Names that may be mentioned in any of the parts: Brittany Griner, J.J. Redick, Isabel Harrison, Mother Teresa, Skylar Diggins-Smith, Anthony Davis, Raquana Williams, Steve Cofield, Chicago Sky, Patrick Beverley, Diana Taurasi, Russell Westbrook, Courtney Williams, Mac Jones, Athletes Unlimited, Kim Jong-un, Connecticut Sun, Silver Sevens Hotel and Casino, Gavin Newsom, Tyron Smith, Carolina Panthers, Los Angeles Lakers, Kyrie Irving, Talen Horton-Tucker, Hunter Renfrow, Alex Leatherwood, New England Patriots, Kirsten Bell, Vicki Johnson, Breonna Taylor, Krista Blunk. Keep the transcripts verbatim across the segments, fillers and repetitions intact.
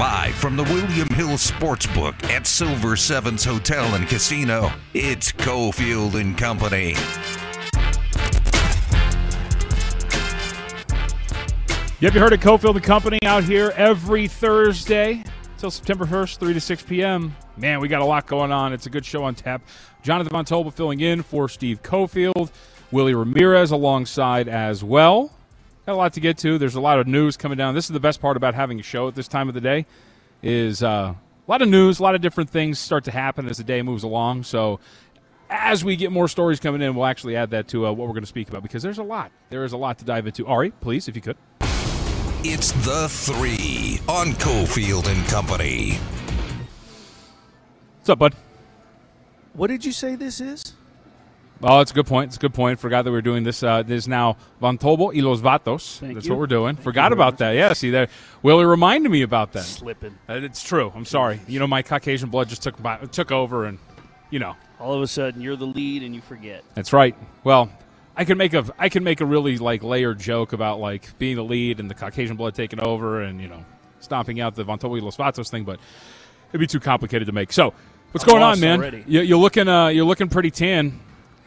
Live from the William Hill Sportsbook at Silver Sevens Hotel and Casino, it's Cofield and Company. You ever heard of Cofield and Company out here every Thursday till September first, three to six p m Man, we got a lot going on. It's a good show on tap. Jonathan von Tobel filling in for Steve Cofield. Willie Ramirez alongside as well. Got a lot to get to. There's a lot of news coming down. This is the best part about having a show at this time of the day is uh, a lot of news, a lot of different things start to happen as the day moves along. So as we get more stories coming in, we'll actually add that to uh, what we're going to speak about, because there's a lot. There is a lot to dive into. Ari, please, if you could. It's The Three on Cofield and Company. What's up, bud? What did you say this is? Oh, it's a good point. It's a good point. Forgot that we were doing this. Uh, this is now Von Tobel y Los Vatos. Thank That's you. what we're doing. Thank Forgot about that. Yeah, see, that Willie reminded me about that. Slipping. Uh, it's true. I'm sorry. You know, my Caucasian blood just took by, took over, and, you know. All of a sudden, you're the lead, and you forget. That's right. Well, I can make a I can make a really, like, layered joke about, like, being the lead and the Caucasian blood taking over and, you know, stomping out the Von Tobel y Los Vatos thing, but it'd be too complicated to make. So, what's I'm going on, man? You, you're looking uh, you're looking pretty tan.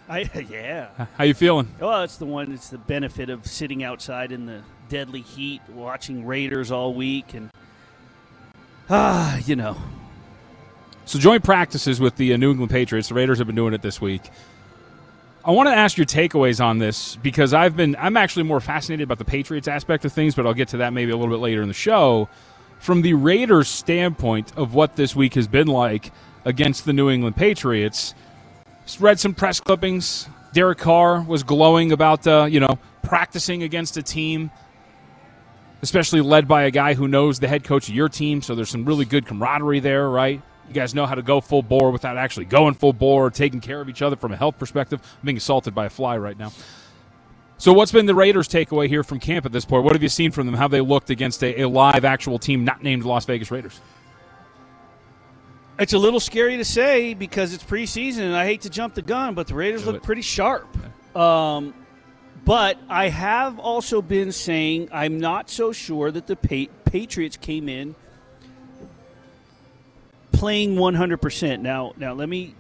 I, yeah. How you feeling? Well, it's the one. It's the benefit of sitting outside in the deadly heat, watching Raiders all week, and ah, you know. So joint practices with the New England Patriots. The Raiders have been doing it this week. I want to ask your takeaways on this, because I've been. I'm actually more fascinated about the Patriots aspect of things, but I'll get to that maybe a little bit later in the show. From the Raiders' standpoint of what this week has been like against the New England Patriots. Read some press clippings. Derek Carr was glowing about, uh, you know, practicing against a team, especially led by a guy who knows the head coach of your team, so there's some really good camaraderie there, right? You guys know how to go full bore without actually going full bore, taking care of each other from a health perspective. I'm being assaulted by a fly right now. So what's been the Raiders' takeaway here from camp at this point? What have you seen from them? How they looked against a, a live actual team not named Las Vegas Raiders? It's a little scary to say because it's preseason, and I hate to jump the gun, but the Raiders look pretty sharp. Um, but I have also been saying I'm not so sure that the pa- Patriots came in playing one hundred percent. Now, now let me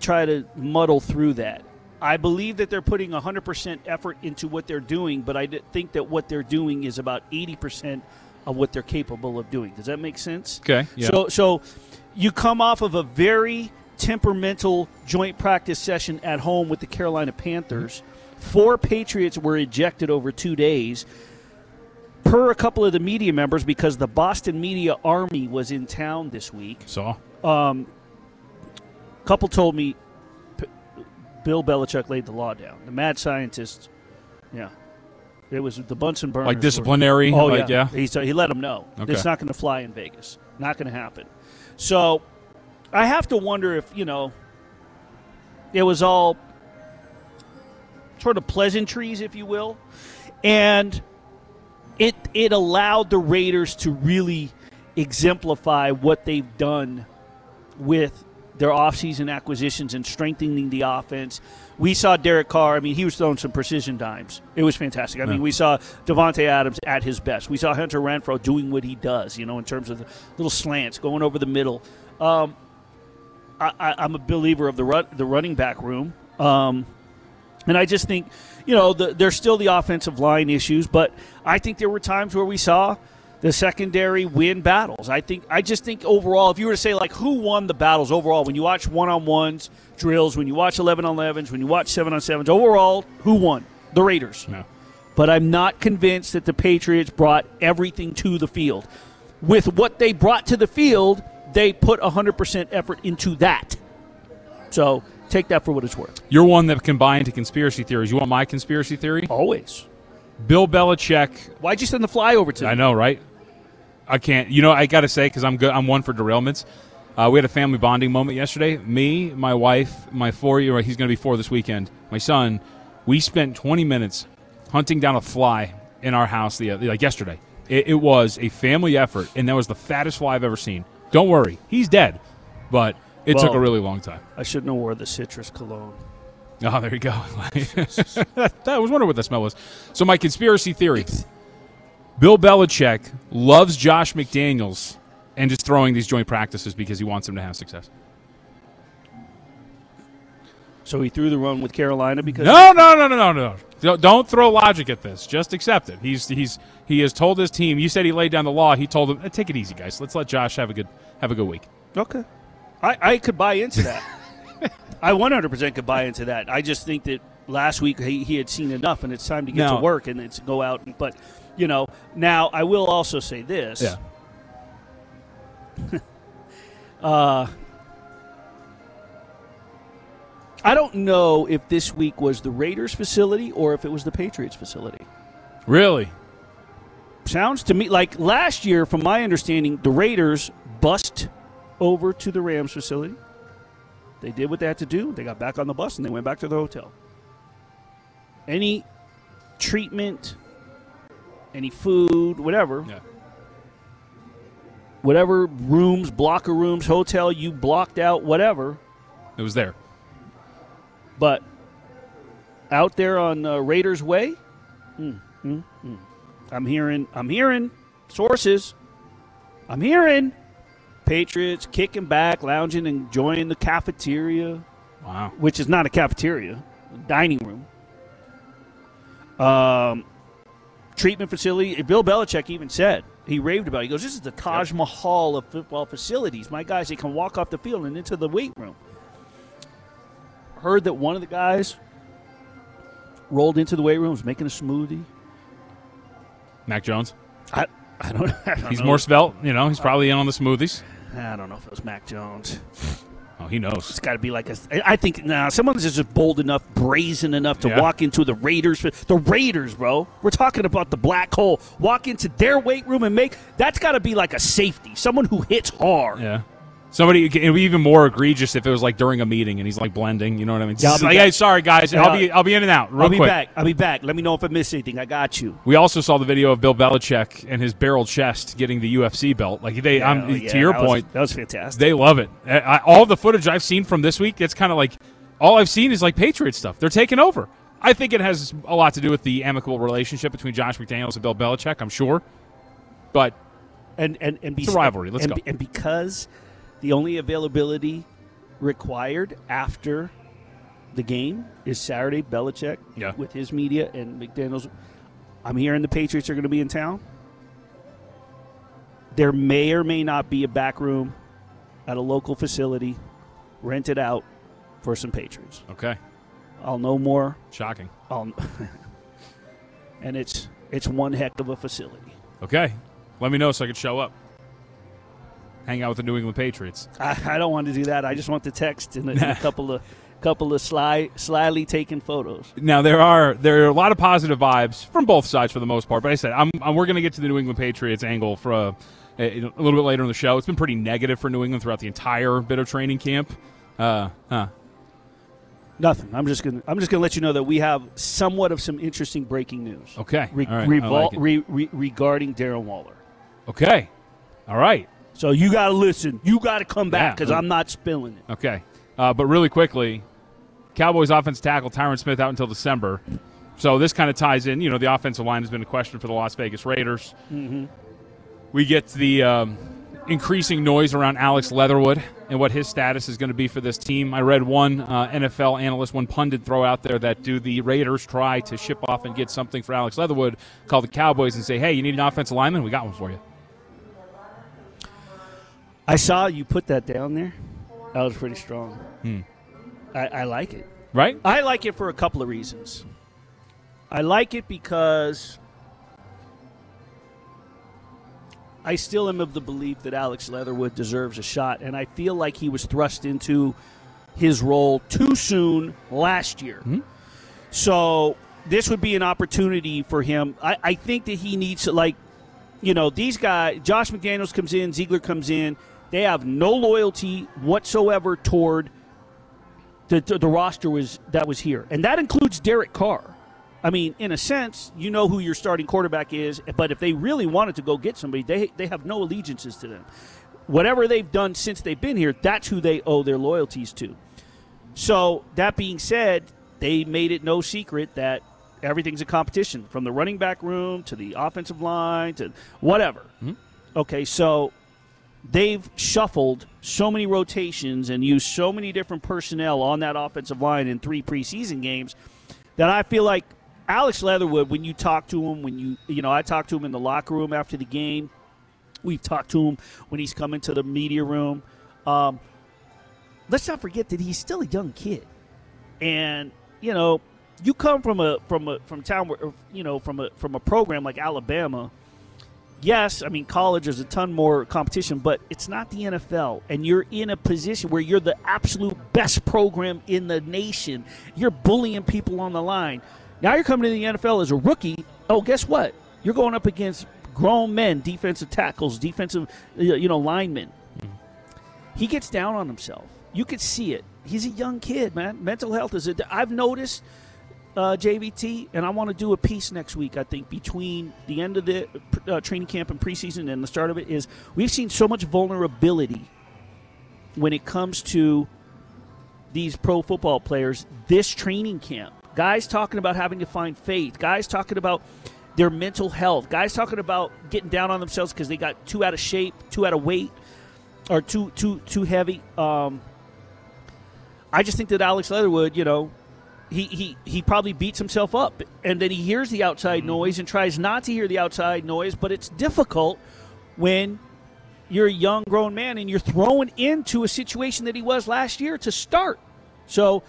try to muddle through that. I believe that they're putting one hundred percent effort into what they're doing, but I think that what they're doing is about eighty percent of what they're capable of doing. Does that make sense? Okay. Yeah. So, so – you come off of a very temperamental joint practice session at home with the Carolina Panthers. Four Patriots were ejected over two days per a couple of the media members because the Boston media army was in town this week. So, um, couple told me P- Bill Belichick laid the law down. The mad scientist, yeah. It was the Bunsen burner. Like disciplinary? Story. Oh, like, yeah. yeah. He, so he let them know. Okay. It's not going to fly in Vegas. Not going to happen. So I have to wonder if, you know, it was all sort of pleasantries, if you will. And it it allowed the Raiders to really exemplify what they've done with their offseason acquisitions and strengthening the offense. We saw Derek Carr. I mean, he was throwing some precision dimes. It was fantastic. I yeah. mean, we saw Devontae Adams at his best. We saw Hunter Renfrow doing what he does, you know, in terms of the little slants, going over the middle. Um, I, I, I'm a believer of the run, the running back room. Um, and I just think, you know, the, there's still the offensive line issues, but I think there were times where we saw the secondary win battles. I think. I just think overall, if you were to say, like, who won the battles overall, when you watch one-on-ones, drills, when you watch eleven-on elevens, when you watch seven-on sevens, overall, who won? The Raiders. No. But I'm not convinced that the Patriots brought everything to the field. With what they brought to the field, they put one hundred percent effort into that. So take that for what it's worth. You're one that combined to conspiracy theories. You want my conspiracy theory? Always. Bill Belichick. Why'd you send the fly over to me? I know, right? I can't. You know, I got to say, because I'm good. I'm one for derailments. Uh, we had a family bonding moment yesterday. Me, my wife, my four-year-old, he's going to be four this weekend, my son, we spent twenty minutes hunting down a fly in our house the like yesterday. It, it was a family effort, and that was the fattest fly I've ever seen. Don't worry. He's dead, but it well, took a really long time. I shouldn't have wore the citrus cologne. Oh, there you go. I was wondering what that smell was. So my conspiracy theory. Bill Belichick loves Josh McDaniels and just throwing these joint practices because he wants them to have success. So he threw the run with Carolina because no, no, no, no, no, no. Don't throw logic at this. Just accept it. He's he's he has told his team. You said he laid down the law. He told them, take it easy, guys. Let's let Josh have a good have a good week. Okay, I, I could buy into that. I one hundred percent could buy into that. I just think that last week he, he had seen enough, and it's time to get now, to work and it's go out. And, but you know, now I will also say this. Yeah. uh. I don't know if this week was the Raiders facility or if it was the Patriots facility. Really? Sounds to me like last year, from my understanding, the Raiders bussed over to the Rams facility. They did what they had to do. They got back on the bus and they went back to the hotel. Any treatment, any food, whatever. Yeah. Whatever rooms, blocker rooms, hotel you blocked out, whatever. It was there. But out there on uh, Raiders Way, mm, mm, mm. I'm hearing, I'm hearing sources. I'm hearing Patriots kicking back, lounging, enjoying the cafeteria. Wow, which is not a cafeteria, a dining room. Um, treatment facility. Bill Belichick even said he raved about it. He goes, "This is the Taj yep. Mahal of football facilities. My guys, they can walk off the field and into the weight room." Heard that one of the guys rolled into the weight room, was making a smoothie. Mac Jones? I, I don't, I don't he's know. More svelte. You know, he's probably in on the smoothies. I don't know if it was Mac Jones. Oh, he knows. It's got to be like a – I think now nah, someone's just bold enough, brazen enough to yeah. walk into the Raiders. The Raiders, bro. We're talking about the black hole. Walk into their weight room and make – that's got to be like a safety, someone who hits hard. Yeah. Somebody, it would be even more egregious if it was like during a meeting and he's like blending. You know what I mean? Yeah, like, hey, sorry guys, I'll be I'll be in and out. Real I'll be quick. back. I'll be back. Let me know if I miss anything. I got you. We also saw the video of Bill Belichick and his barrel chest getting the U F C belt. Like they, yeah, I'm, yeah, to your that point, was, that was fantastic. They love it. I, I, all the footage I've seen from this week, it's kind of like all I've seen is like Patriot stuff. They're taking over. I think it has a lot to do with the amicable relationship between Josh McDaniels and Bill Belichick. I'm sure, but and and and be, it's a rivalry. Let's and, go and because. The only availability required after the game is Saturday, Belichick yeah. with his media and McDaniels. I'm hearing the Patriots are going to be in town. There may or may not be a back room at a local facility rented out for some Patriots. Okay. I'll know more. Shocking. I'll and it's it's one heck of a facility. Okay. Let me know so I can show up. Hang out with the New England Patriots. I, I don't want to do that. I just want the text and a, and a couple of couple of sly, slyly taken photos. Now there are there are a lot of positive vibes from both sides for the most part. But I said I'm, I'm we're going to get to the New England Patriots angle for a, a, a little bit later in the show. It's been pretty negative for New England throughout the entire bit of training camp. Uh, huh. Nothing. I'm just gonna I'm just gonna let you know that we have somewhat of some interesting breaking news. Okay. Re- right. revol- like re- re- regarding Darren Waller. Okay. All right. So you got to listen. You got to come back because yeah. I'm not spilling it. Okay. Uh, but really quickly, Cowboys offensive tackle Tyron Smith out until December. So this kind of ties in. You know, the offensive line has been a question for the Las Vegas Raiders. Mm-hmm. We get the um, increasing noise around Alex Leatherwood and what his status is going to be for this team. I read one uh, N F L analyst, one pundit throw out there that do the Raiders try to ship off and get something for Alex Leatherwood, call the Cowboys and say, hey, you need an offensive lineman? We got one for you. I saw you put that down there. That was pretty strong. Hmm. I, I like it. Right? I like it for a couple of reasons. I like it because I still am of the belief that Alex Leatherwood deserves a shot, and I feel like he was thrust into his role too soon last year. Hmm. So this would be an opportunity for him. I, I think that he needs, like, you know, these guys, Josh McDaniels comes in, Ziegler comes in. They have no loyalty whatsoever toward the, the, the roster was that was here. And that includes Derek Carr. I mean, in a sense, you know who your starting quarterback is, but if they really wanted to go get somebody, they they have no allegiances to them. Whatever they've done since they've been here, that's who they owe their loyalties to. So that being said, they made it no secret that everything's a competition, from the running back room to the offensive line to whatever. Mm-hmm. Okay, so they've shuffled so many rotations and used so many different personnel on that offensive line in three preseason games that I feel like Alex Leatherwood, when you talk to him, when you, you know, I talked to him in the locker room after the game. We've talked to him when he's come into the media room. Um, let's not forget that he's still a young kid. And, you know, you come from a from a from town where, you know, from a from a program like Alabama. Yes, I mean, college is a ton more competition, but it's not the N F L. And you're in a position where you're the absolute best program in the nation. You're bullying people on the line. Now you're coming to the N F L as a rookie. Oh, guess what? You're going up against grown men, defensive tackles, defensive, you know, linemen. Mm-hmm. He gets down on himself. You could see it. He's a young kid, man. Mental health is a – I've noticed – Uh, J V T, and I want to do a piece next week, I think, between the end of the uh, training camp and preseason and the start of it, is we've seen so much vulnerability when it comes to these pro football players this training camp. Guys talking about having to find faith. Guys talking about their mental health. Guys talking about getting down on themselves because they got too out of shape, too out of weight, or too, too, too heavy. Um, I just think that Alex Leatherwood, you know, He, he he probably beats himself up, and then he hears the outside noise and tries not to hear the outside noise, but it's difficult when you're a young grown man and you're thrown into a situation that he was last year to start. So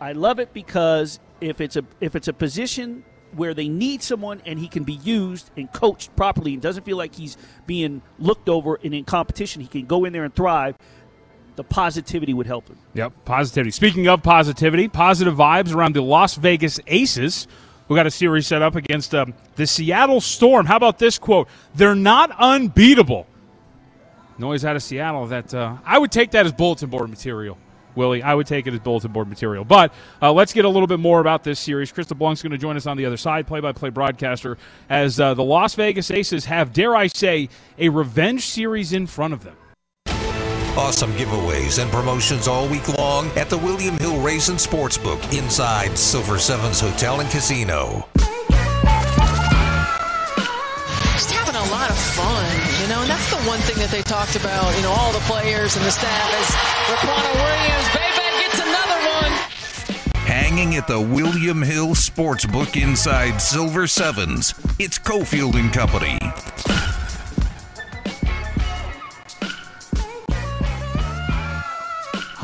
I love it, because if it's a if it's a position where they need someone and he can be used and coached properly and doesn't feel like he's being looked over and in competition, he can go in there and thrive. The positivity would help him. Yep, positivity. Speaking of positivity, positive vibes around the Las Vegas Aces, who got a series set up against um, the Seattle Storm. How about this quote? "They're not unbeatable." Noise out of Seattle. That uh, I would take that as bulletin board material, Willie. I would take it as bulletin board material. But uh, let's get a little bit more about this series. Krista Blunk's going to join us on the other side, play-by-play broadcaster, as uh, the Las Vegas Aces have, dare I say, a revenge series in front of them. Awesome giveaways and promotions all week long at the William Hill Raisin Sportsbook inside Silver Sevens Hotel and Casino. Just having a lot of fun, you know, and that's the one thing that they talked about, you know, all the players and the staff is Raquana Williams, baby, gets another one. Hanging at the William Hill Sportsbook inside Silver Sevens, it's Cofield and Company.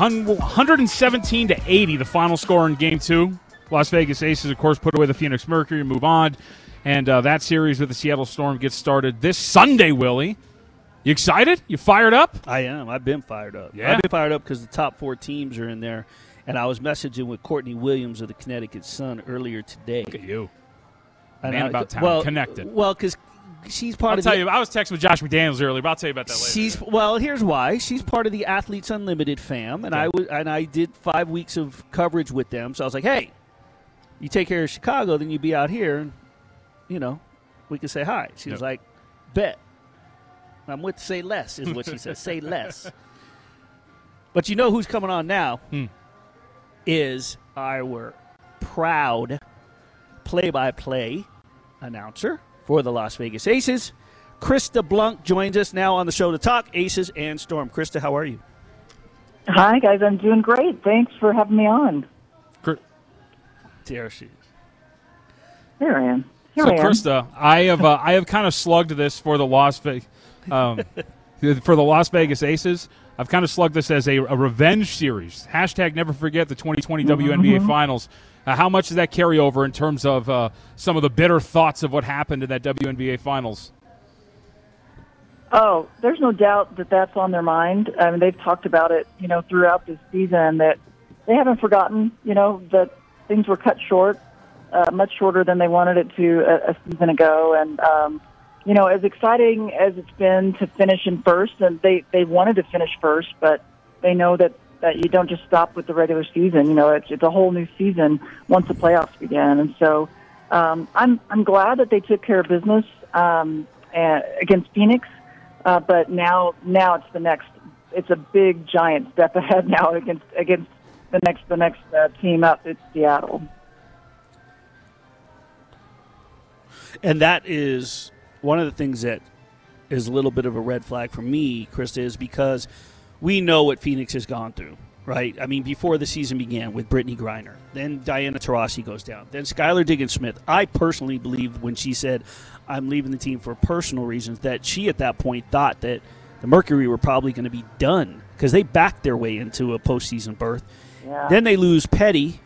one seventeen to eighty, the final score in game two. Las Vegas Aces, of course, put away the Phoenix Mercury and move on. And uh, that series with the Seattle Storm gets started this Sunday, Willie. You excited? You fired up? I am. I've been fired up. Yeah. I've been fired up because the top four teams are in there. And I was messaging with Courtney Williams of the Connecticut Sun earlier today. Look at you. Man I, about town. Well, connected. Well, because she's part I'll of tell the, you, I was texting with Josh McDaniels earlier, but I'll tell you about that later. She's, well, here's why. She's part of the Athletes Unlimited fam, and okay. I w- and I did five weeks of coverage with them. So I was like, hey, you take care of Chicago, then you be out here, and, you know, we can say hi. She yep. was like, bet. I'm with say less is what she said. Say less. But you know who's coming on now hmm. is our proud play-by-play announcer for the Las Vegas Aces. Krista Blunk joins us now on the show to talk Aces and Storm. Krista, how are you? Hi, guys. I'm doing great. Thanks for having me on. Cr- there she is. Here I am. Here so, I am. Krista, I have uh, I have kind of slugged this for the Las Vegas um, for the Las Vegas Aces. I've kind of slugged this as a, a revenge series. Hashtag never forget the twenty twenty mm-hmm. W N B A Finals. Uh, how much does that carry over in terms of uh, some of the bitter thoughts of what happened in that W N B A Finals? Oh, there's no doubt that that's on their mind. I mean, they've talked about it, you know, throughout this season, that they haven't forgotten, you know, that things were cut short, uh, much shorter than they wanted it to a, a season ago. And, um, you know, as exciting as it's been to finish in first, and they, they wanted to finish first, but they know that that you don't just stop with the regular season. You know, it's, it's a whole new season once the playoffs begin. And so um, I'm I'm glad that they took care of business um, against Phoenix, uh, but now now it's the next. It's a big, giant step ahead now against against the next the next uh, team up. It's Seattle. And that is one of the things that is a little bit of a red flag for me, Krista, is because we know what Phoenix has gone through, right? I mean, before the season began with Brittany Griner, then Diana Taurasi goes down, then Skylar Diggins-Smith. I personally believe when she said, I'm leaving the team for personal reasons, that she at that point thought that the Mercury were probably going to be done because they backed their way into a postseason berth. Yeah. Then they lose Petty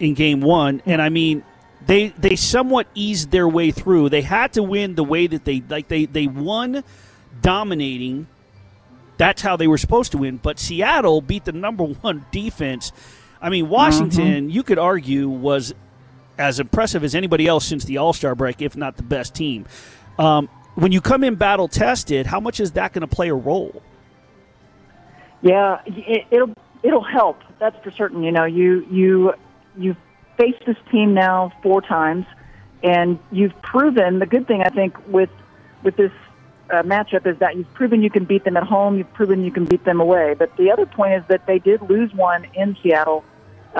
in game one, and I mean, they they somewhat eased their way through. They had to win the way that they, like they, they won dominating. That's how they were supposed to win. But Seattle beat the number one defense. I mean, Washington, mm-hmm. you could argue, was as impressive as anybody else since the All-Star break, if not the best team. Um, when you come in battle-tested, how much is that going to play a role? Yeah, it, it'll it'll help. That's for certain. You know, you you you've faced this team now four times, and you've proven the good thing, I think, with with this Uh, matchup is that you've proven you can beat them at home, you've proven you can beat them away. But the other point is that they did lose one in Seattle,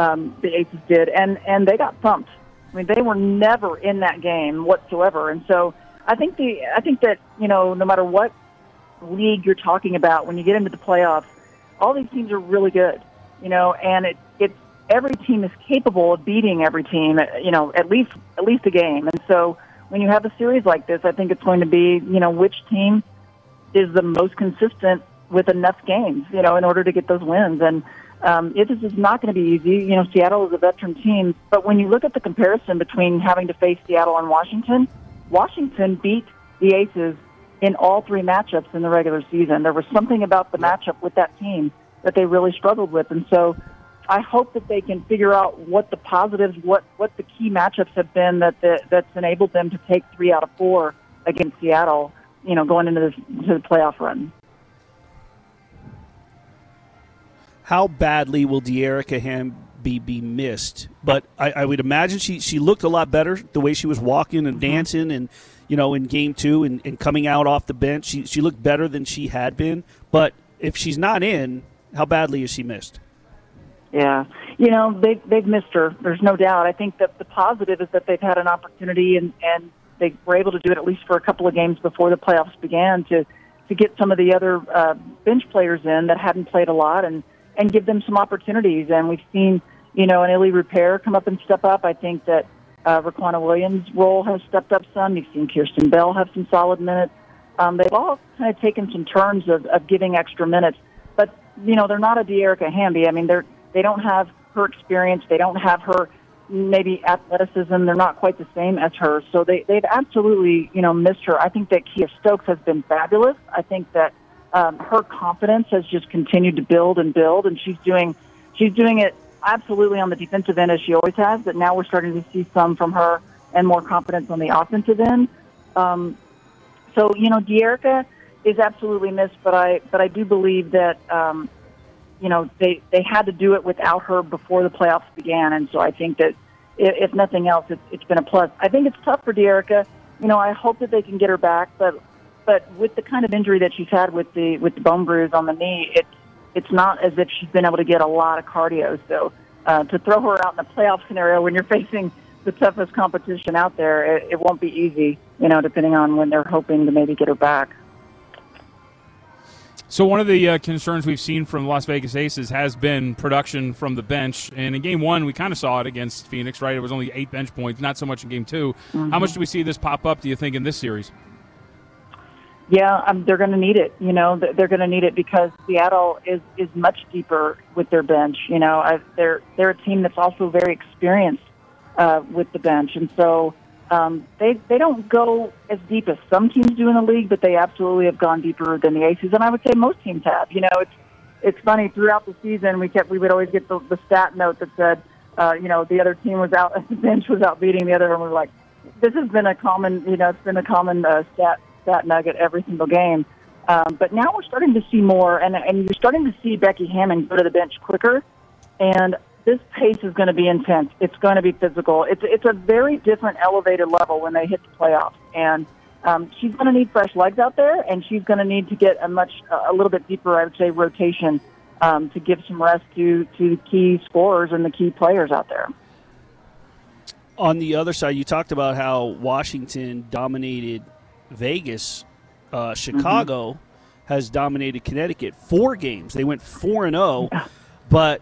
um, the Aces did, and, and they got thumped. I mean, they were never in that game whatsoever. And so I think the I think that, you know, no matter what league you're talking about, when you get into the playoffs, all these teams are really good, you know, and it it's every team is capable of beating every team, you know, at least at least a game. And so when you have a series like this, I think it's going to be, you know, which team is the most consistent with enough games, you know, in order to get those wins. And um, it is not going to be easy. You know, Seattle is a veteran team. But when you look at the comparison between having to face Seattle and Washington, Washington beat the Aces in all three matchups in the regular season. There was something about the matchup with that team that they really struggled with. And so I hope that they can figure out what the positives, what, what the key matchups have been that the, that's enabled them to take three out of four against Seattle, you know, going into the, to the playoff run. How badly will De'Erica Ham be, be missed? But I, I would imagine she, she looked a lot better the way she was walking and dancing and, you know, in game two and, and coming out off the bench. She, she looked better than she had been. But if she's not in, how badly is she missed? Yeah, you know, they, they've missed her. There's no doubt. I think that the positive is that they've had an opportunity, and, and they were able to do it at least for a couple of games before the playoffs began to, to get some of the other uh, bench players in that hadn't played a lot and, and give them some opportunities. And we've seen, you know, an Illy Repair come up and step up. I think that uh, Raquana Williams' role has stepped up some. We've seen Kirsten Bell have some solid minutes. Um, they've all kind of taken some turns of, of giving extra minutes. But, you know, they're not a De'Erica Hamby. I mean, they're They don't have her experience. They don't have her maybe athleticism. They're not quite the same as her. So they, they've absolutely, you know, missed her. I think that Kia Stokes has been fabulous. I think that um, her confidence has just continued to build and build, and she's doing she's doing it absolutely on the defensive end as she always has, but now we're starting to see some from her and more confidence on the offensive end. Um, so, you know, De'Erica is absolutely missed, but I, but I do believe that um, – you know, they, they had to do it without her before the playoffs began, and so I think that, if, if nothing else, it's, it's been a plus. I think it's tough for De'Erica. You know, I hope that they can get her back, but but with the kind of injury that she's had with the with the bone bruise on the knee, it's it's not as if she's been able to get a lot of cardio. So uh, to throw her out in a playoff scenario when you're facing the toughest competition out there, it, it won't be easy, you know, depending on when they're hoping to maybe get her back. So one of the uh, concerns we've seen from Las Vegas Aces has been production from the bench. And in game one, we kind of saw it against Phoenix, right? It was only eight bench points, not so much in game two. Mm-hmm. How much do we see this pop up, do you think, in this series? Yeah, um, they're going to need it. You know, they're going to need it because Seattle is, is much deeper with their bench. You know, I've, they're, they're a team that's also very experienced uh, with the bench. And so Um, they they don't go as deep as some teams do in the league, but they absolutely have gone deeper than the Aces, and I would say most teams have. You know, it's it's funny throughout the season we kept we would always get the, the stat note that said, uh, you know, the other team was out, the bench was out beating the other one. We were like, this has been a common, you know, it's been a common uh, stat stat nugget every single game. Um, but now we're starting to see more, and and you're starting to see Becky Hammond go to the bench quicker, and this pace is going to be intense. It's going to be physical. It's it's a very different elevated level when they hit the playoffs. And um, she's going to need fresh legs out there, and she's going to need to get a much a little bit deeper, I would say, rotation um, to give some rest to to key scorers and the key players out there. On the other side, you talked about how Washington dominated Vegas Uh, Chicago mm-hmm. has dominated Connecticut four games. They went four and oh, yeah. but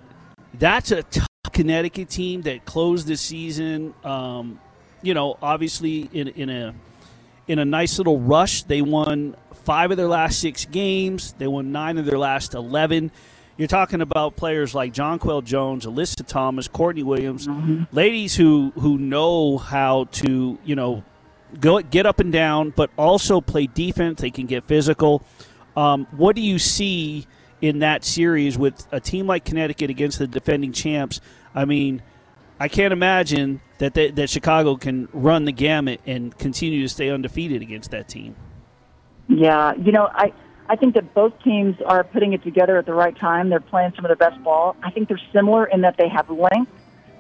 that's a tough Connecticut team that closed this season, um, you know, obviously in, in a in a nice little rush. They won five of their last six games. They won nine of their last eleven. You're talking about players like Jonquel Jones, Alyssa Thomas, Courtney Williams, mm-hmm. ladies who, who know how to, you know, go get up and down, but also play defense. They can get physical. Um, what do you see in that series with a team like Connecticut against the defending champs? I mean, I can't imagine that they, that Chicago can run the gamut and continue to stay undefeated against that team. Yeah, you know, I, I think that both teams are putting it together at the right time. They're playing some of their best ball. I think they're similar in that they have length,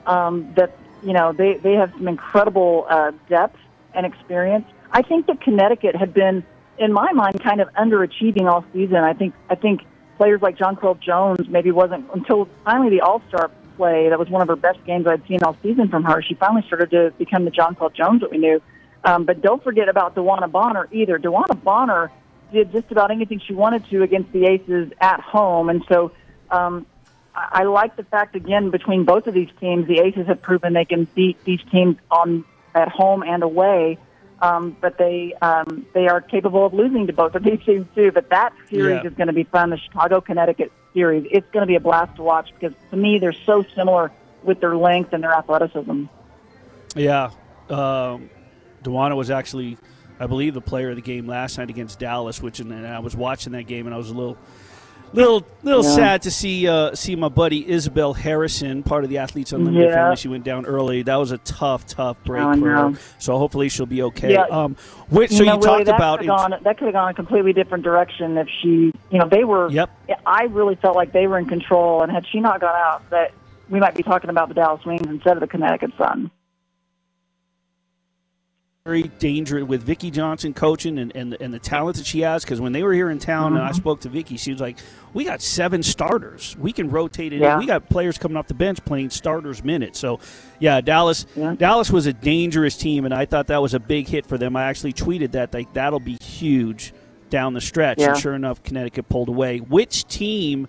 um, that, you know, they, they have some incredible uh, depth and experience. I think that Connecticut had been, in my mind, kind of underachieving all season. I think I think players like Jonquel Jones maybe wasn't until finally the All-Star play. That was one of her best games I'd seen all season from her. She finally started to become the Jonquel Jones that we knew. Um, but don't forget about DeWanna Bonner either. DeWanna Bonner did just about anything she wanted to against the Aces at home, and so um, I, I like the fact again between both of these teams, the Aces have proven they can beat these teams on. At home and away, um, but they um, they are capable of losing to both of these teams too. But that series yeah. is going to be fun. The Chicago Connecticut series, it's going to be a blast to watch because to me they're so similar with their length and their athleticism. Yeah, um, DeWanna was actually, I believe, the player of the game last night against Dallas. Which and I was watching that game and I was a little. Little, little yeah. sad to see uh, see my buddy Isabel Harrison, part of the Athletes Unlimited yeah. family. She went down early. That was a tough, tough break oh, for no. her. So hopefully she'll be okay. Yeah. Um, wait, you so know, you really, talked that about could gone, that could have gone a completely different direction if she, you know, they were. Yep. I really felt like they were in control, and had she not gone out, that we might be talking about the Dallas Wings instead of the Connecticut Sun. Very dangerous with Vicki Johnson coaching and, and, and the talent that she has, because when they were here in town mm-hmm. and I spoke to Vicki, she was like, we got seven starters. We can rotate it. Yeah. We got players coming off the bench playing starters minutes. So, yeah, Dallas yeah. Dallas was a dangerous team, and I thought that was a big hit for them. I actually tweeted that. Like, that'll be huge down the stretch. Yeah. And sure enough, Connecticut pulled away. Which team,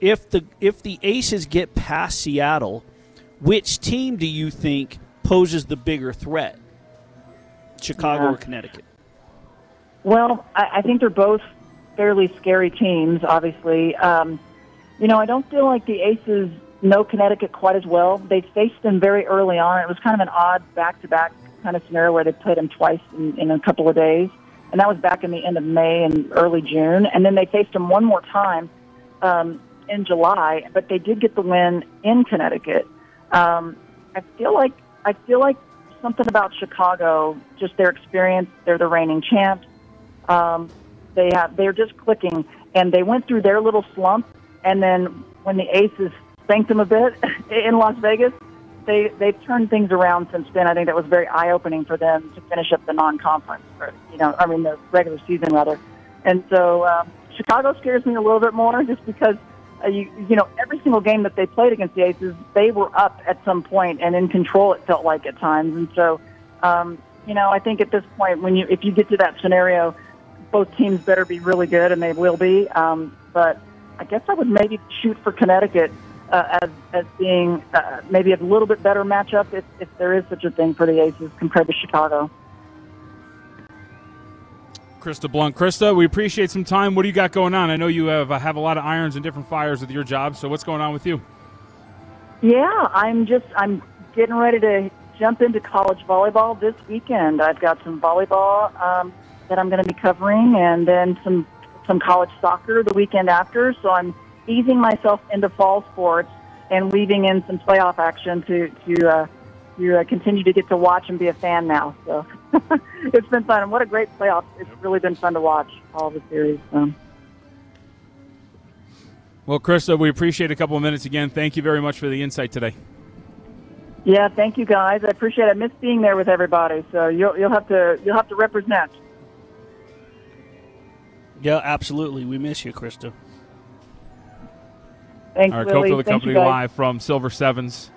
if the if the Aces get past Seattle, which team do you think poses the bigger threat? Chicago yeah. or Connecticut? Well, I, I think they're both fairly scary teams, obviously. Um, you know, I don't feel like the Aces know Connecticut quite as well. They faced them very early on. It was kind of an odd back-to-back kind of scenario where they played them twice in, in a couple of days, and that was back in the end of May and early June. And then they faced them one more time um, in July, but they did get the win in Connecticut. Um, I feel like I feel like something about Chicago, just their experience. They're the reigning champs. Um, they have, they're just clicking, and they went through their little slump. And then when the Aces spanked them a bit in Las Vegas, they they've turned things around since then. I think that was very eye opening for them to finish up the non-conference, or, you know, I mean the regular season rather. And so um, Chicago scares me a little bit more, just because. Uh, you, you know, every single game that they played against the Aces, they were up at some point and in control, it felt like at times. And so, um, you know, I think at this point, when you if you get to that scenario, both teams better be really good, and they will be. Um, but I guess I would maybe shoot for Connecticut uh, as, as being uh, maybe a little bit better matchup if, if there is such a thing for the Aces compared to Chicago. Krista Blunk. Krista, we appreciate some time. What do you got going on? I know you have uh, have a lot of irons and different fires with your job, so what's going on with you? Yeah, I'm just I'm getting ready to jump into college volleyball this weekend. I've got some volleyball um, that I'm going to be covering, and then some, some college soccer the weekend after, so I'm easing myself into fall sports and weaving in some playoff action to, to uh You uh, continue to get to watch and be a fan now. So it's been fun. And what a great playoff. It's really been fun to watch all the series. So. Well, Krista, we appreciate a couple of minutes again. Thank you very much for the insight today. Yeah, thank you guys. I appreciate it. I miss being there with everybody. So you'll you'll have to you'll have to represent. Yeah, absolutely. We miss you, Krista. Thanks, Willie. All right, Cofield and Company live from Silver Sevens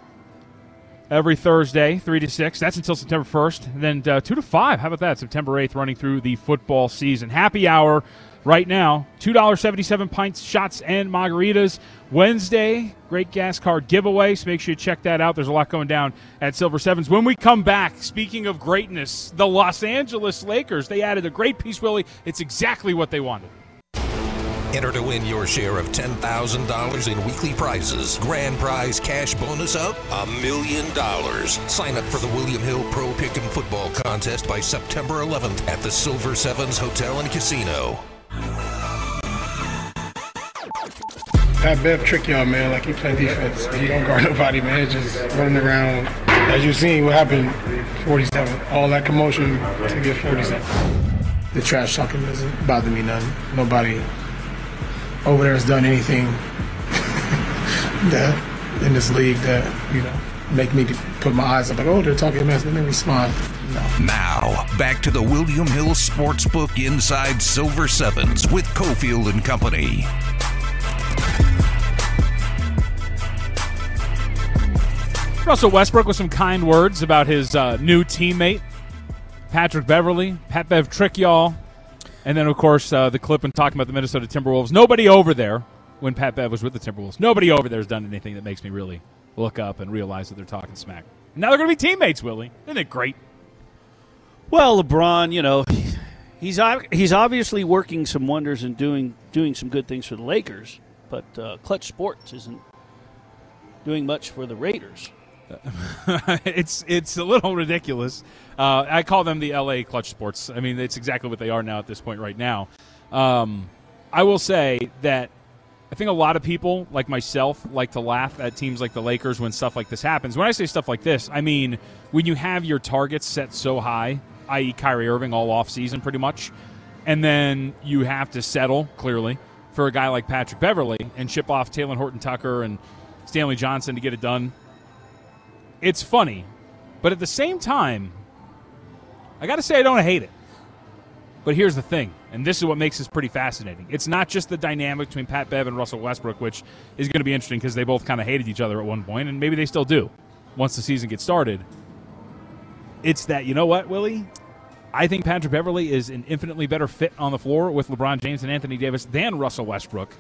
every Thursday, three to six. That's until September first. And then uh, two to five. How about that? September eighth, running through the football season. Happy hour right now. two dollars and seventy-seven cents pints, shots, and margaritas. Wednesday, great gas card giveaway. So make sure you check that out. There's a lot going down at Silver Sevens. When we come back, speaking of greatness, the Los Angeles Lakers, they added a great piece, Willie. It's exactly what they wanted. Enter to win your share of ten thousand dollars in weekly prizes. Grand prize cash bonus up a million dollars. Sign up for the William Hill Pro Pick and Football Contest by September eleventh at the Silver Sevens Hotel and Casino. Pat Bev trick y'all, man. Like, he play defense. He don't guard nobody, man. Just running around. As you've seen, what happened? forty-seven. All that commotion to get forty-seven. The trash talking doesn't bother me none. Nobody over there has done anything that in this league that, you know, make me put my eyes up like, oh, they're talking mess. Let me respond. No. Now, back to the William Hill Sportsbook inside Silver Sevens with Cofield and Company. Russell Westbrook with some kind words about his uh, new teammate, Patrick Beverley. Pat Bev trick y'all. And then, of course, uh, the clip and talking about the Minnesota Timberwolves. Nobody over there, when Pat Bev was with the Timberwolves, nobody over there has done anything that makes me really look up and realize that they're talking smack. Now they're going to be teammates, Willie. Isn't it great? Well, LeBron, you know, he's he's obviously working some wonders and doing doing some good things for the Lakers, but uh, Clutch Sports isn't doing much for the Raiders. it's it's a little ridiculous. Uh, I call them the L A Clutch Sports. I mean, it's exactly what they are now at this point right now. Um, I will say that I think a lot of people, like myself, like to laugh at teams like the Lakers when stuff like this happens. When I say stuff like this, I mean when you have your targets set so high, that is. Kyrie Irving all offseason pretty much, and then you have to settle, clearly, for a guy like Patrick Beverley and ship off Talen Horton-Tucker and Stanley Johnson to get it done. It's funny, but at the same time, I got to say I don't hate it. But here's the thing, and this is what makes this pretty fascinating. It's not just the dynamic between Pat Bev and Russell Westbrook, which is going to be interesting because they both kind of hated each other at one point, and maybe they still do once the season gets started. It's that, you know what, Willie? I think Patrick Beverley is an infinitely better fit on the floor with LeBron James and Anthony Davis than Russell Westbrook.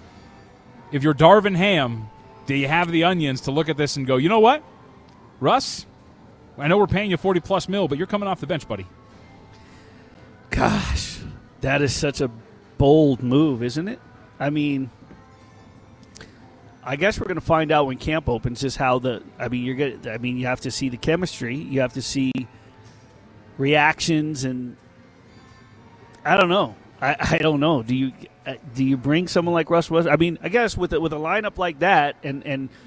If you're Darvin Ham, do you have the onions to look at this and go, you know what? Russ, I know we're paying you forty-plus mil, but you're coming off the bench, buddy. Gosh, that is such a bold move, isn't it? I mean, I guess we're going to find out when camp opens just how the – I mean, you're going I mean, you have to see the chemistry. You have to see reactions and – I don't know. I, I don't know. Do you do you bring someone like Russ Westbrook? I mean, I guess with a, with a lineup like that and, and –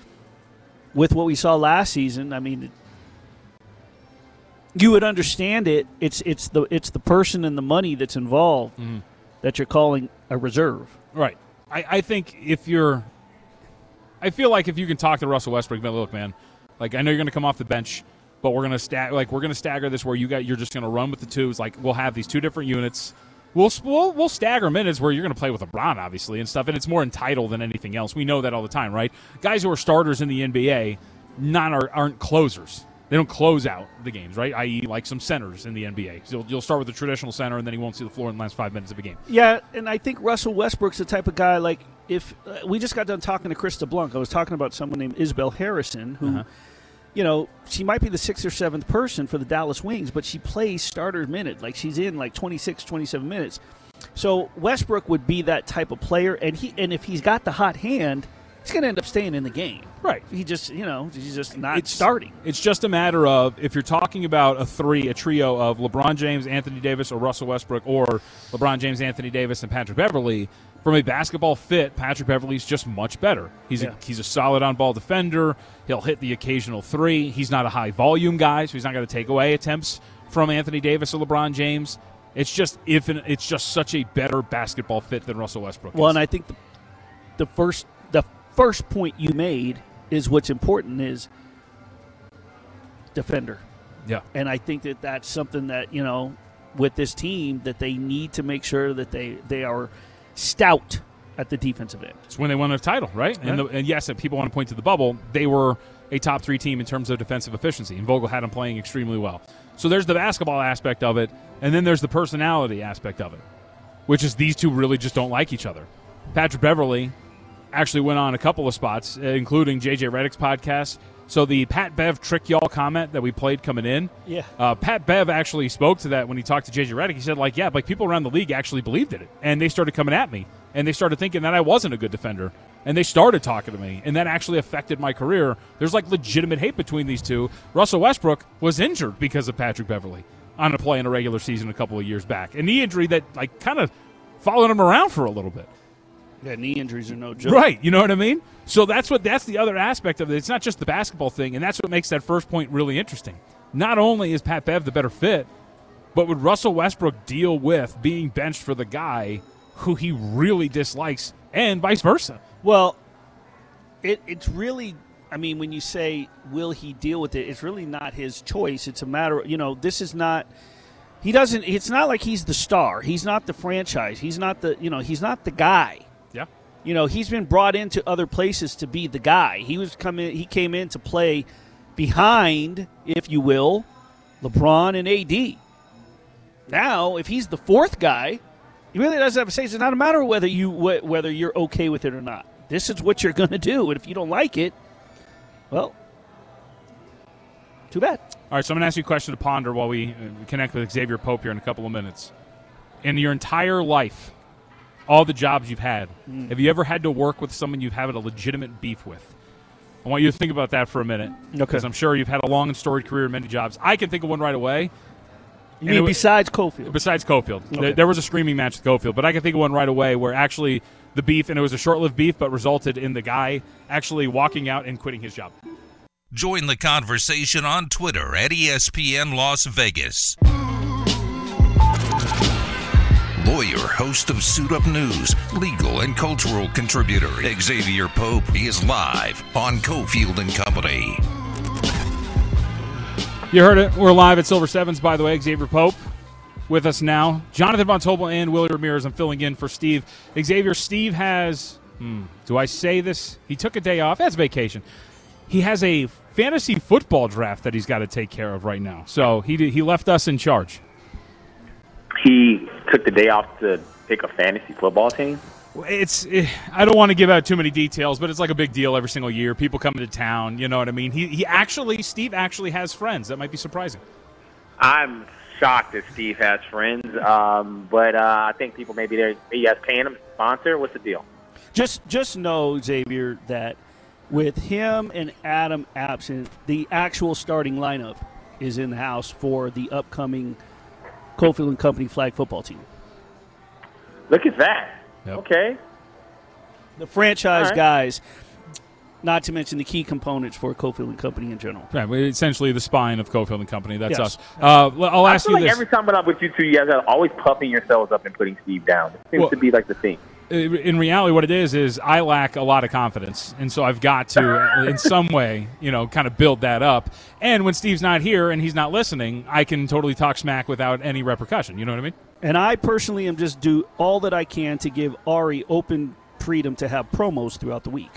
with what we saw last season, I mean, you would understand it. It's it's the it's the person and the money that's involved mm-hmm. that you're calling a reserve, right? I, I think if you're, I feel like if you can talk to Russell Westbrook, but look, man, like I know you're going to come off the bench, but we're going to stag like we're going to stagger this where you got you're just going to run with the twos. Like we'll have these two different units. We'll, we'll we'll stagger minutes where you're going to play with LeBron, obviously, and stuff, and it's more entitled than anything else. We know that all the time, right? Guys who are starters in the N B A not are, aren't closers. They don't close out the games, right, that is like some centers in the N B A. So you'll, you'll start with a traditional center, and then he won't see the floor in the last five minutes of a game. Yeah, and I think Russell Westbrook's the type of guy, like, if uh, we just got done talking to Krista Blunk. I was talking about someone named Isabel Harrison who, uh-huh. you know, she might be the sixth or seventh person for the Dallas Wings, but she plays starter minute. Like, she's in, like, twenty-six, twenty-seven minutes. So Westbrook would be that type of player, and he and if he's got the hot hand, he's going to end up staying in the game. Right. He just, you know, he's just not it's, starting. It's just a matter of if you're talking about a three, a trio of LeBron James, Anthony Davis, or Russell Westbrook, or LeBron James, Anthony Davis, and Patrick Beverley, from a basketball fit, Patrick Beverley's just much better. He's, yeah. a, he's a solid on-ball defender. He'll hit the occasional three. He's not a high-volume guy, so he's not going to take away attempts from Anthony Davis or LeBron James. It's just if an, it's just such a better basketball fit than Russell Westbrook. Well, is. And I think the, the first the first point you made is what's important is defender. Yeah. And I think that that's something that, you know, with this team, that they need to make sure that they, they are – stout at the defensive end. It's when they won a title, right? Yeah. And, the, and yes, if people want to point to the bubble, they were a top three team in terms of defensive efficiency, and Vogel had him playing extremely well. So there's the basketball aspect of it, and then there's the personality aspect of it, which is these two really just don't like each other. Patrick Beverley actually went on a couple of spots, including J J Reddick's podcast. So the Pat Bev trick y'all comment that we played coming in, yeah. uh, Pat Bev actually spoke to that when he talked to J J Redick. He said, like, yeah, like people around the league actually believed in it, and they started coming at me, and they started thinking that I wasn't a good defender, and they started talking to me, and that actually affected my career. There's, like, legitimate hate between these two. Russell Westbrook was injured because of Patrick Beverley on a play in a regular season a couple of years back, a knee injury that, like, kind of followed him around for a little bit. Yeah, knee injuries are no joke. Right, you know what I mean? So that's what that's the other aspect of it. It's not just the basketball thing, and that's what makes that first point really interesting. Not only is Pat Bev the better fit, but would Russell Westbrook deal with being benched for the guy who he really dislikes and vice versa? Well, it, it's really – I mean, when you say will he deal with it, it's really not his choice. It's a matter of – you know, this is not – he doesn't – it's not like he's the star. He's not the franchise. He's not the – you know, he's not the guy. You know, he's been brought into other places to be the guy. He was coming. He came in to play behind, if you will, LeBron and A D. Now, if he's the fourth guy, he really doesn't have a say. It's not a matter of whether you whether you're okay with it or not. This is what you're going to do, and if you don't like it, well, too bad. All right, so I'm going to ask you a question to ponder while we connect with Xavier Pope here in a couple of minutes. In your entire life, all the jobs you've had, mm. have you ever had to work with someone you've had a legitimate beef with? I want you to think about that for a minute, because okay. I'm sure you've had a long and storied career in many jobs. I can think of one right away. You mean was, besides Cofield? Besides Cofield. Okay. There, there was a screaming match with Cofield, but I can think of one right away where actually the beef, and it was a short-lived beef, but resulted in the guy actually walking out and quitting his job. Join the conversation on Twitter at E S P N Las Vegas. Lawyer, host of Suit Up News, legal and cultural contributor Xavier Pope is live on Cofield and Company. You heard it. We're live at Silver Sevens, by the way. Xavier Pope with us now. Jonathan von Tobel and Willie Ramirez. I'm filling in for Steve. Xavier, Steve has, hmm, do I say this? He took a day off. That's vacation. He has a fantasy football draft that he's got to take care of right now. So he did, he left us in charge. He took the day off to pick a fantasy football team? It's it, I don't want to give out too many details, but it's like a big deal every single year. People come into town, you know what I mean? He he actually, Steve actually has friends. That might be surprising. I'm shocked that Steve has friends, um, but uh, I think people maybe they're he has paying him sponsor. What's the deal? Just just know, Xavier, that with him and Adam absent, the actual starting lineup is in the house for the upcoming Cofield and Company flag football team. Look at that. Yep. Okay. The franchise right. guys, not to mention the key components for Cofield and Company in general. Right, essentially the spine of Cofield and Company. That's yes. us. Uh, I'll ask I feel you like this. Every time I'm with you two, you guys are always puffing yourselves up and putting Steve down. It seems well, to be like the thing. In reality, what it is is I lack a lot of confidence, and so I've got to, in some way, you know, kind of build that up. And when Steve's not here and he's not listening, I can totally talk smack without any repercussion. You know what I mean? And I personally am just do all that I can to give Ari open freedom to have promos throughout the week.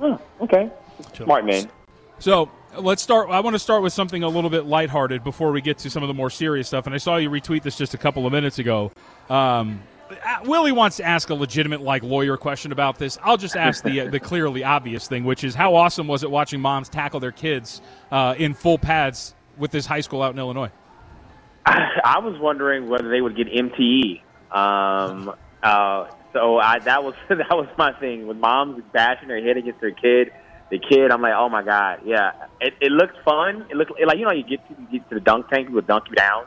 Oh, okay. Smart man. So let's start. I want to start with something a little bit lighthearted before we get to some of the more serious stuff. And I saw you retweet this just a couple of minutes ago. Um, Willie wants to ask a legitimate, like, lawyer question about this. I'll just ask the the clearly obvious thing, which is how awesome was it watching moms tackle their kids uh, in full pads with this high school out in Illinois? I, I was wondering whether they would get M T E. Um, uh, so I, that was that was my thing. With moms bashing their head against their kid, the kid, I'm like, oh, my God, yeah. It, it looked fun. It looked like, you know, you get to, you get to the dunk tank, people dunk you down.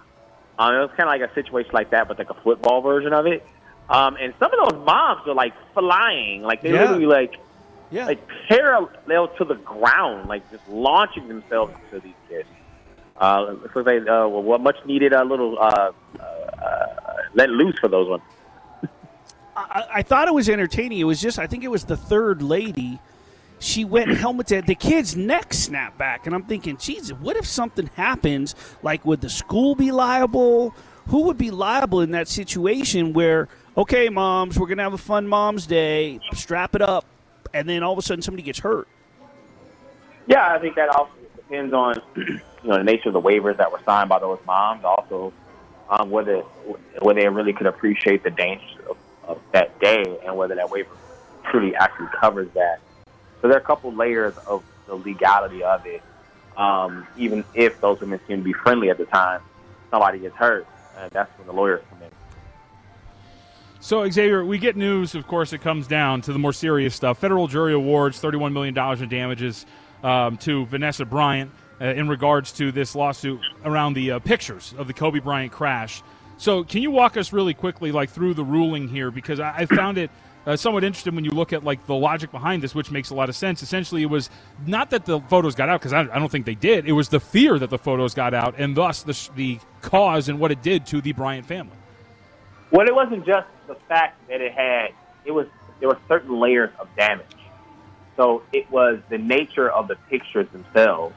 Um, it was kind of like a situation like that, but like a football version of it. Um, and some of those moms are like flying, like they yeah. literally like, yeah. like parallel to the ground, like just launching themselves into these kids. Uh, it looks like uh, well, much needed a little uh, uh, uh, let loose for those ones. I, I thought it was entertaining. It was just, I think it was the third lady. She went helmeted. The kid's neck snapped back, and I'm thinking, Jesus, what if something happens? Like, would the school be liable? Who would be liable in that situation where, okay, moms, we're going to have a fun Mom's Day, strap it up, and then all of a sudden somebody gets hurt? Yeah, I think that also depends on, you know, the nature of the waivers that were signed by those moms. Also, um, whether whether they really could appreciate the danger of, of that day and whether that waiver truly actually covers that. So there are a couple layers of the legality of it. Um, even if those women seem to be friendly at the time, somebody gets hurt, and that's when the lawyers come in. So, Xavier, we get news, of course, it comes down to the more serious stuff. Federal jury awards thirty-one million dollars in damages um, to Vanessa Bryant uh, in regards to this lawsuit around the uh, pictures of the Kobe Bryant crash. So can you walk us really quickly like through the ruling here? Because I, I found it uh, somewhat interesting when you look at like the logic behind this, which makes a lot of sense. Essentially, it was not that the photos got out, because I, I don't think they did. It was the fear that the photos got out and thus the, the cause and what it did to the Bryant family. Well, it wasn't just the fact that it had, it was, there were certain layers of damage. So it was the nature of the pictures themselves,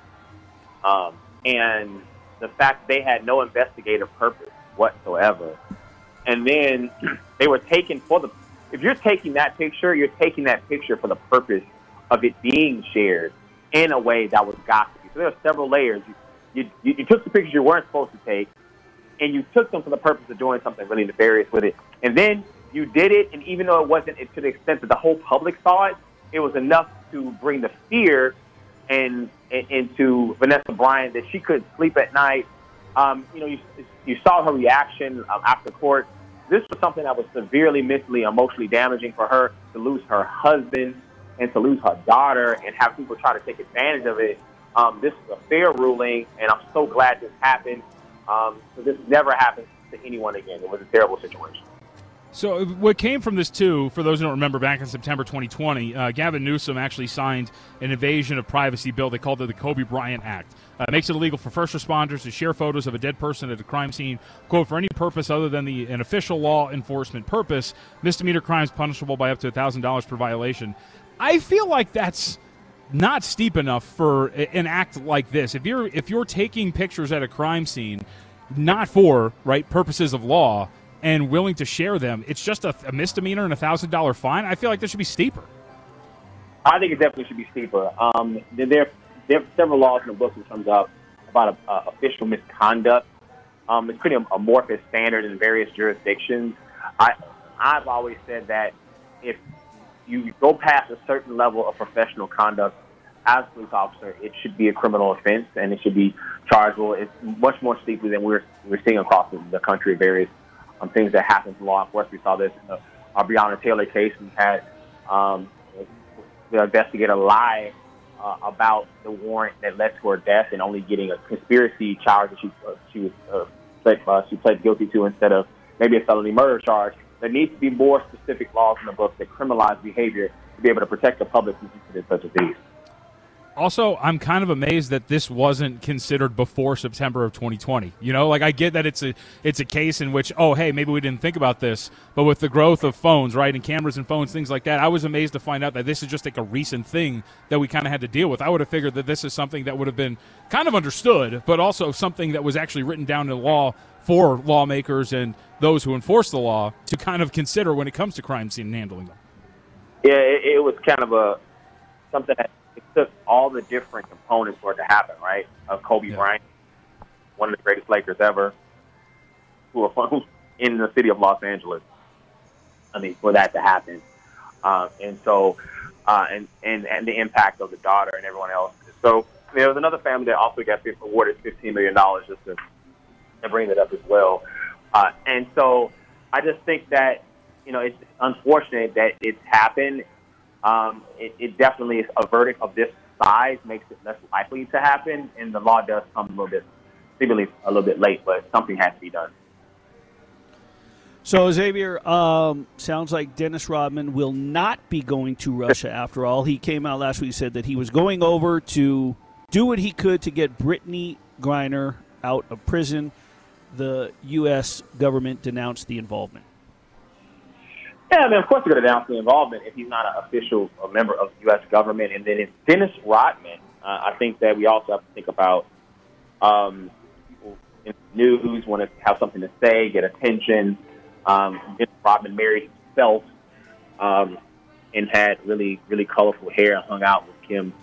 um, and the fact they had no investigative purpose whatsoever. And then they were taken for the, if you're taking that picture, you're taking that picture for the purpose of it being shared in a way that was gossipy. So there are several layers. You, you, you took the pictures you weren't supposed to take, and you took them for the purpose of doing something really nefarious with it. And then you did it, and even though it wasn't to the extent that the whole public saw it, it was enough to bring the fear and, and into Vanessa Bryant that she couldn't sleep at night. Um, you know, you, you saw her reaction um, after court. This was something that was severely mentally, emotionally damaging for her, to lose her husband and to lose her daughter and have people try to take advantage of it. Um, this is a fair ruling, and I'm so glad this happened. Um, so this never happens to anyone again. It was a terrible situation. So what came from this, too, for those who don't remember, back in September twenty twenty, uh, Gavin Newsom actually signed an invasion of privacy bill. They called it the Kobe Bryant Act. Uh, it makes it illegal for first responders to share photos of a dead person at a crime scene, quote, for any purpose other than the an official law enforcement purpose. Misdemeanor crimes punishable by up to one thousand dollars per violation. I feel like that's not steep enough for an act like this. If you're if you're taking pictures at a crime scene, not for right purposes of law, and willing to share them, it's just a, a misdemeanor and a thousand dollar fine. I feel like this should be steeper. I think it definitely should be steeper. Um, there there are several laws in the book that comes up about a, a official misconduct. Um, it's pretty amorphous standard in various jurisdictions. I I've always said that if you go past a certain level of professional conduct as a police officer, it should be a criminal offense and it should be chargeable. It's much more steeply than we're we're seeing across the country. Various um, things that happen to law enforcement. We saw this in the, our Breonna Taylor case. We had um, the investigator lie uh, about the warrant that led to her death and only getting a conspiracy charge that she uh, she was uh, pled, uh, she pled guilty to instead of maybe a felony murder charge. There needs to be more specific laws in the book that criminalize behavior to be able to protect the public from incidents such as these. Also, I'm kind of amazed that this wasn't considered before September of twenty twenty. You know, like I get that it's a it's a case in which, oh, hey, maybe we didn't think about this. But with the growth of phones, right, and cameras and phones, things like that, I was amazed to find out that this is just like a recent thing that we kind of had to deal with. I would have figured that this is something that would have been kind of understood, but also something that was actually written down in law for lawmakers and those who enforce the law to kind of consider when it comes to crime scene handling them. Yeah, it, it was kind of a something that it took all the different components for it to happen, right? Of Kobe yeah. Bryant, one of the greatest Lakers ever, who are in the city of Los Angeles. I mean, for that to happen, uh, and so uh, and, and and the impact of the daughter and everyone else. So there was another family that also got awarded fifteen million dollars just to, to bring that up as well. Uh, and so I just think that, you know, it's unfortunate that it's happened. Um, it, it definitely is a verdict of this size makes it less likely to happen, and the law does come a little bit, seemingly a little bit late, but something has to be done. So, Xavier, um, sounds like Dennis Rodman will not be going to Russia after all. He came out last week and said that he was going over to do what he could to get Brittany Griner out of prison. The U S government denounced the involvement. Yeah, I mean, of course they're going to denounce the involvement if he's not an official a member of the U S government. And then it's Dennis Rodman. Uh, I think that we also have to think about um, people in the news want to have something to say, get attention. Um, Dennis Rodman married himself um, and had really, really colorful hair and hung out with Kim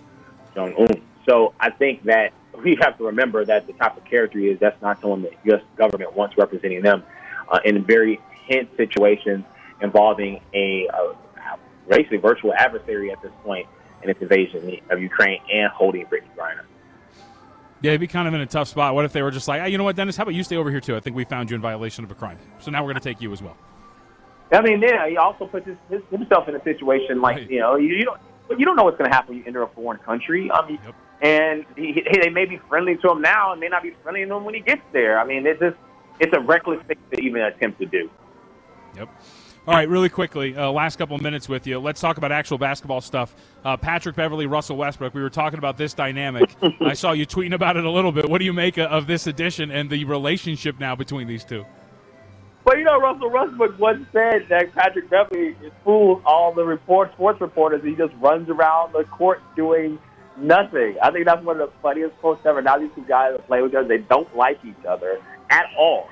Jong-un. So I think that we have to remember that the type of character he is, that's not someone that U S government wants representing them uh, in very tense situations involving a, a basically virtual adversary at this point in its invasion of Ukraine and holding Brittany Griner. Yeah, he'd be kind of in a tough spot. What if they were just like, hey, you know what, Dennis, how about you stay over here too? I think we found you in violation of a crime. So now we're going to take you as well. I mean, yeah, he also puts his, his, himself in a situation like, right. you know, you, you don't you don't know what's going to happen when you enter a foreign country. I mean, yep. And he, he, they may be friendly to him now and may not be friendly to him when he gets there. I mean, it's just it's a reckless thing to even attempt to do. Yep. All right, really quickly, uh, last couple minutes with you. Let's talk about actual basketball stuff. Uh, Patrick Beverley, Russell Westbrook, we were talking about this dynamic. I saw you tweeting about it a little bit. What do you make of this edition and the relationship now between these two? Well, you know, Russell Westbrook once said that Patrick Beverley fools all the report, sports reporters. He just runs around the court doing nothing. I think that's one of the funniest quotes ever. Now these two guys that play with each other, they don't like each other at all.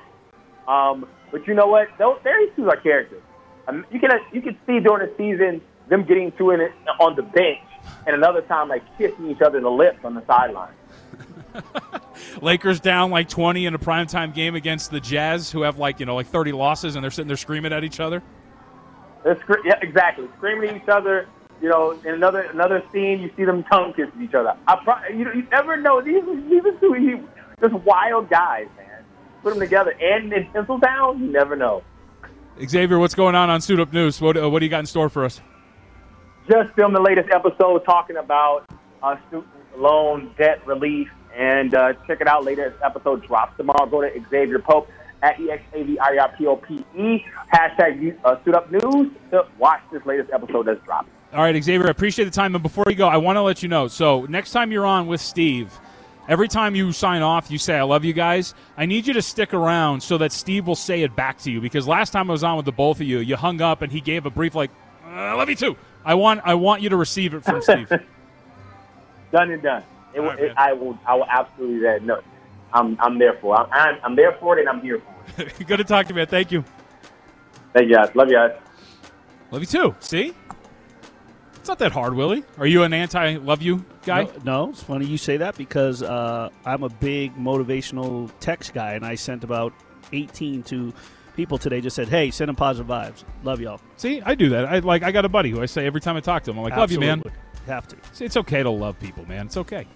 Um, but you know what? Those, these two are characters. Um, you can you can see during the season them getting to it on the bench, and another time like kissing each other in the lips on the sideline. Lakers down like twenty in a primetime game against the Jazz, who have like you know like thirty losses, and they're sitting there screaming at each other. They're scre- yeah, exactly, screaming at each other. You know, in another another scene, you see them tongue kissing each other. I pro- you know, you never know. These these are two you, just wild guys, man. Put them together, and in Tinseltown, you never know. Xavier, what's going on on Suit Up News? What, uh, what do you got in store for us? Just filmed the latest episode talking about uh, student loan debt relief, and uh, check it out later. This episode drops tomorrow. Go to Xavier Pope at E X A V I R P O P E, hashtag uh, Suit Up News to watch this latest episode that's dropped. All right, Xavier, I appreciate the time. And before you go, I want to let you know, so next time you're on with Steve, every time you sign off, you say, I love you guys. I need you to stick around so that Steve will say it back to you, because last time I was on with the both of you, you hung up and he gave a brief, like, I love you too. I want I want you to receive it from Steve. Done and done. It, right, it, I will I will absolutely do that. No, I'm, I'm there for it. I'm, I'm there for it, and I'm here for it. Good to talk to you, man. Thank you. Thank you, guys. Love you guys. Love you too. See? It's not that hard, Willie. Are you an anti-love you guy? No, no, it's funny you say that because uh, I'm a big motivational text guy, and I sent about eighteen to people today. Just said, "Hey, send them positive vibes. Love y'all." See, I do that. I like. I got a buddy who I say every time I talk to him, I'm like, "Love you, man." Have to. See, it's okay to love people, man. It's okay.